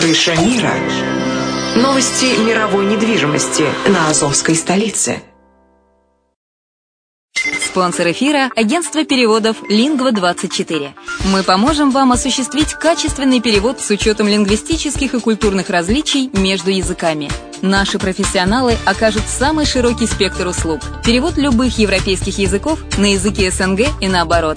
Крыша мира. Новости мировой недвижимости на азовской столице. Спонсор эфира – агентство переводов «Лингва-24». Мы поможем вам осуществить качественный перевод с учетом лингвистических и культурных различий между языками. Наши профессионалы окажут самый широкий спектр услуг. Перевод любых европейских языков на языки СНГ и наоборот.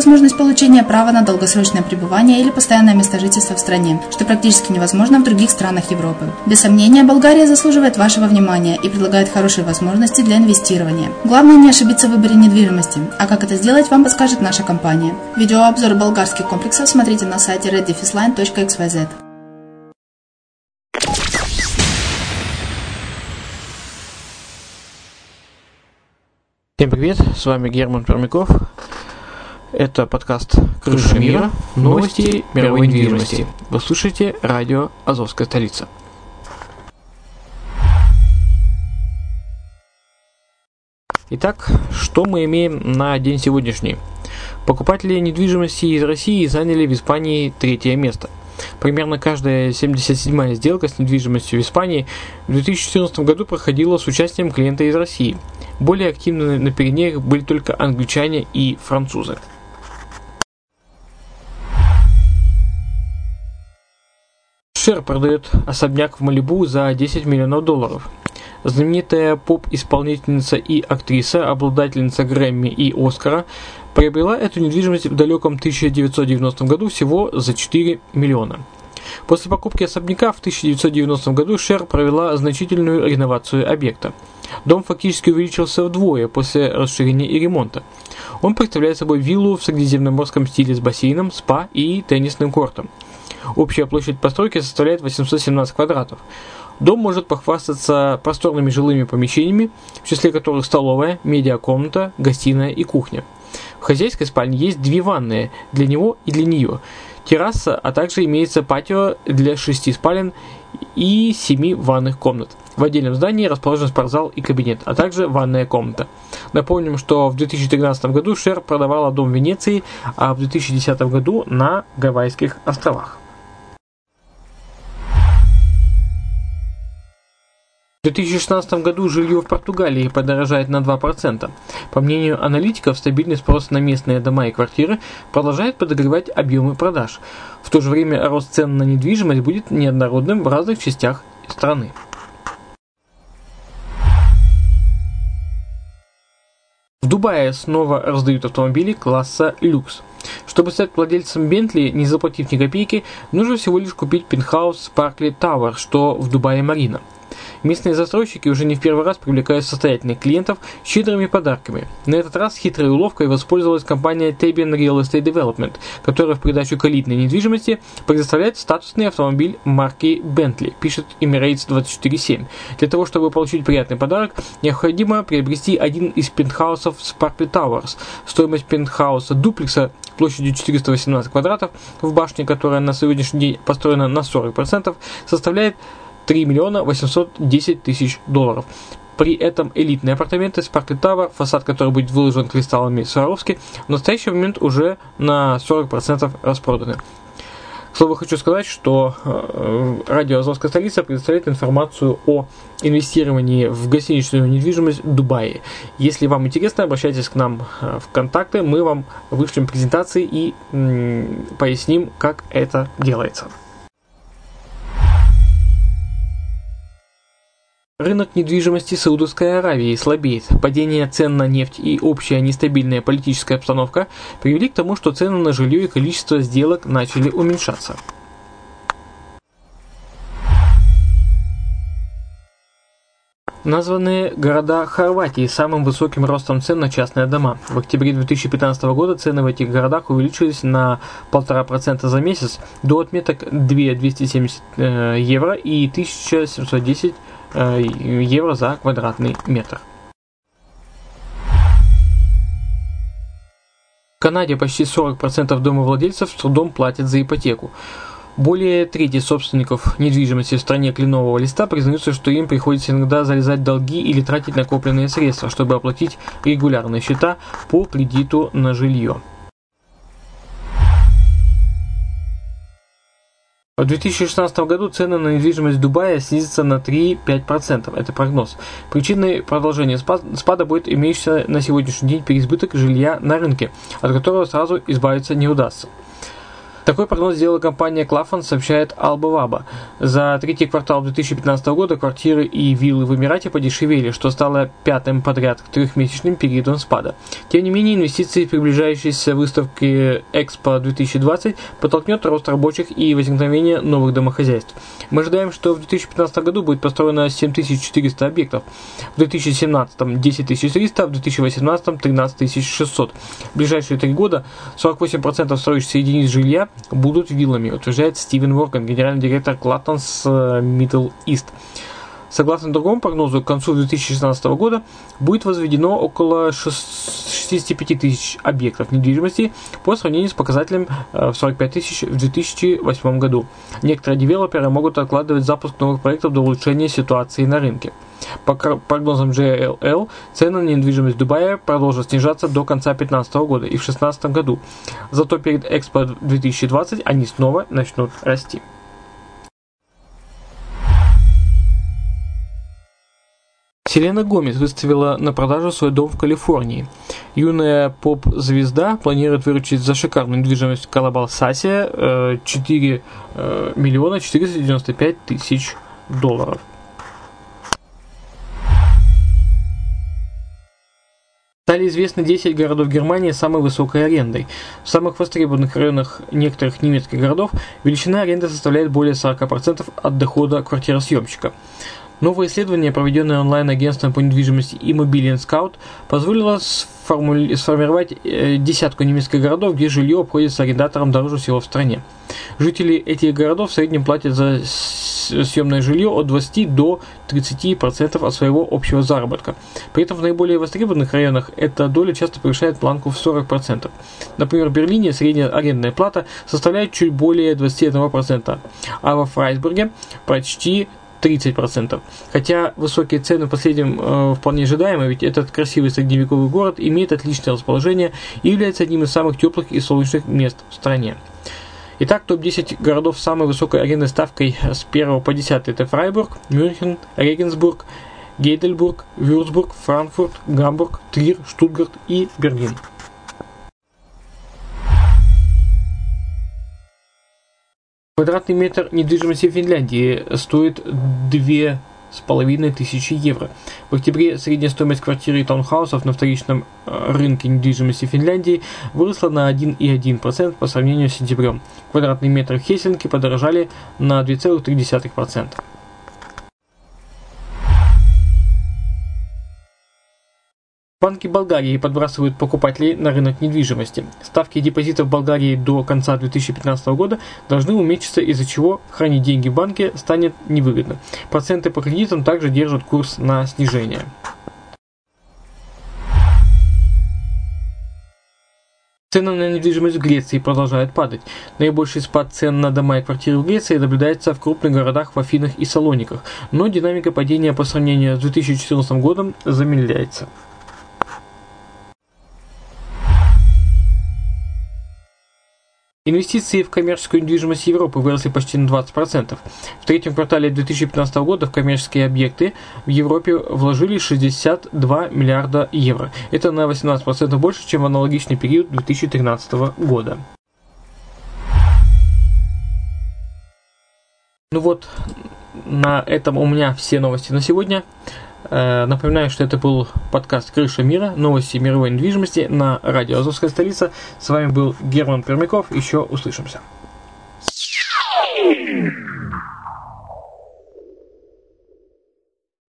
возможность получения права на долгосрочное пребывание или постоянное место жительства в стране, что практически невозможно в других странах Европы. Без сомнения, Болгария заслуживает вашего внимания и предлагает хорошие возможности для инвестирования. Главное не ошибиться в выборе недвижимости, а как это сделать, вам подскажет наша компания. Видеообзор болгарских комплексов смотрите на сайте reddefiseline.xyz. Всем привет, с вами Герман Пермяков. Это подкаст «Крыша мира. Новости мировой недвижимости». Вы слушаете радио «Азовская столица». Итак, что мы имеем на день сегодняшний? Покупатели недвижимости из России заняли в Испании третье место. Примерно каждая 77-я сделка с недвижимостью в Испании в 2014 году проходила с участием клиента из России. Более активны на передних были только англичане и французы. Шер продает особняк в Малибу за $10 миллионов. Знаменитая поп-исполнительница и актриса, обладательница Грэмми и Оскара, приобрела эту недвижимость в далеком 1990 году всего за $4 миллиона. После покупки особняка в 1990 году Шер провела значительную реновацию объекта. Дом фактически увеличился вдвое после расширения и ремонта. Он представляет собой виллу в средиземноморском стиле с бассейном, спа и теннисным кортом. Общая площадь постройки составляет 817 квадратов. Дом может похвастаться просторными жилыми помещениями, в числе которых столовая, медиакомната, гостиная и кухня. В хозяйской спальне есть две ванные для него и для нее, терраса, а также имеется патио для 6 спален и 7 ванных комнат. В отдельном здании расположен спортзал и кабинет, а также ванная комната. Напомним, что в 2013 году Шер продавала дом в Венеции, а в 2010 году на Гавайских островах. В 2016 году жилье в Португалии подорожает на 2%. По мнению аналитиков, стабильный спрос на местные дома и квартиры продолжает подогревать объемы продаж. В то же время рост цен на недвижимость будет неоднородным в разных частях страны. В Дубае снова раздают автомобили класса люкс. Чтобы стать владельцем Бентли, не заплатив ни копейки, нужно всего лишь купить пентхаус Sparky Towers, что в Дубае Марина. Местные застройщики уже не в первый раз привлекают состоятельных клиентов щедрыми подарками. На этот раз хитрой уловкой воспользовалась компания Tebian Real Estate Development, которая в придачу к элитной недвижимости предоставляет статусный автомобиль марки Bentley, пишет Emirates 24/7. Для того, чтобы получить приятный подарок, необходимо приобрести один из пентхаусов Sparky Towers. Стоимость пентхауса-дуплекса площадью 418 квадратов в башне, которая на сегодняшний день построена на 40%, составляет 3 миллиона 810 тысяч долларов. При этом элитные апартаменты Sparky Tower, фасад который будет выложен кристаллами Сваровски, в настоящий момент уже на 40% распроданы. К слову, хочу сказать, что радио «Азовская столица» предоставляет информацию о инвестировании в гостиничную недвижимость в Дубае. Если вам интересно, обращайтесь к нам в контакты, мы вам вышлем презентации и поясним, как это делается. Рынок недвижимости Саудовской Аравии слабеет. Падение цен на нефть и общая нестабильная политическая обстановка привели к тому, что цены на жилье и количество сделок начали уменьшаться. Названы города Хорватии с самым высоким ростом цен на частные дома. В октябре 2015 года цены в этих городах увеличились на 1,5% за месяц до отметок 2270 евро и 1710 евро за квадратный метр. В Канаде почти 40% домовладельцев с трудом платят за ипотеку. Более трети собственников недвижимости в стране кленового листа признаются, что им приходится иногда залезать в долги или тратить накопленные средства, чтобы оплатить регулярные счета по кредиту на жилье. В 2016 году цены на недвижимость Дубая снизятся на 3-5%, это прогноз. Причиной продолжения спада будет имеющийся на сегодняшний день переизбыток жилья на рынке, от которого сразу избавиться не удастся. Такой прогноз сделала компания «Клафан», сообщает Албоваба. За третий квартал 2015 года квартиры и виллы в Эмирате подешевели, что стало пятым подряд трехмесячным периодом спада. Тем не менее, инвестиции, приближающиеся выставке «Экспо 2020», подтолкнет рост рабочих и возникновение новых домохозяйств. Мы ожидаем, что в 2015 году будет построено 7400 объектов, в 2017 – 10300, в 2018 – 13600. В ближайшие 3 года 48% строящихся единиц жилья будут виллами, утверждает Стивен Ворган, генеральный директор Клаттонс Middle East. Согласно другому прогнозу, к концу 2016 года будет возведено около 65 тысяч объектов недвижимости по сравнению с показателем в 45 тысяч в 2008 году. Некоторые девелоперы могут откладывать запуск новых проектов до улучшения ситуации на рынке. По прогнозам JLL, цены на недвижимость Дубая продолжат снижаться до конца 2015 года и в 2016 году. Зато перед Экспо 2020 они снова начнут расти. Селена Гомес выставила на продажу свой дом в Калифорнии. Юная поп-звезда планирует выручить за шикарную недвижимость в Калабасасе 4 миллиона 495 тысяч долларов. Стали известны 10 городов Германии с самой высокой арендой. В самых востребованных районах некоторых немецких городов величина аренды составляет более 40% от дохода квартиросъемщика. Новое исследование, проведенное онлайн-агентством по недвижимости Immobilien Scout, позволило сформировать десятку немецких городов, где жилье обходится арендаторам дороже всего в стране. Жители этих городов в среднем платят за съемное жилье от 20 до 30% от своего общего заработка. При этом в наиболее востребованных районах эта доля часто превышает планку в 40%. Например, в Берлине средняя арендная плата составляет чуть более 21%, а во Фрайбурге почти 30%. Хотя высокие цены в последнем вполне ожидаемы, ведь этот красивый средневековый город имеет отличное расположение и является одним из самых теплых и солнечных мест в стране. Итак, топ-10 городов с самой высокой арендной ставкой с 1 по 10 – это Фрайбург, Мюнхен, Регенсбург, Гейдельбург, Вюрцбург, Франкфурт, Гамбург, Трир, Штутгарт и Берлин. Квадратный метр недвижимости в Финляндии стоит 2500 евро. В октябре средняя стоимость квартиры и таунхаусов на вторичном рынке недвижимости Финляндии выросла на 1,1% по сравнению с сентябрем. Квадратные метры в Хельсинки подорожали на 2,3%. Банки Болгарии подбрасывают покупателей на рынок недвижимости. Ставки депозитов Болгарии до конца 2015 года должны уменьшиться, из-за чего хранить деньги в банке станет невыгодно. Проценты по кредитам также держат курс на снижение. Цены на недвижимость в Греции продолжают падать. Наибольший спад цен на дома и квартиры в Греции наблюдается в крупных городах в Афинах и Салониках, но динамика падения по сравнению с 2014 годом замедляется. Инвестиции в коммерческую недвижимость Европы выросли почти на 20%. В третьем квартале 2015 года в коммерческие объекты в Европе вложили 62 миллиарда евро. Это на 18% больше, чем в аналогичный период 2013 года. Ну вот, на этом у меня все новости на сегодня. Напоминаю, что это был подкаст «Крыша мира. Новости мировой недвижимости» на радио «Азовская столица». С вами был Герман Пермяков. Еще услышимся.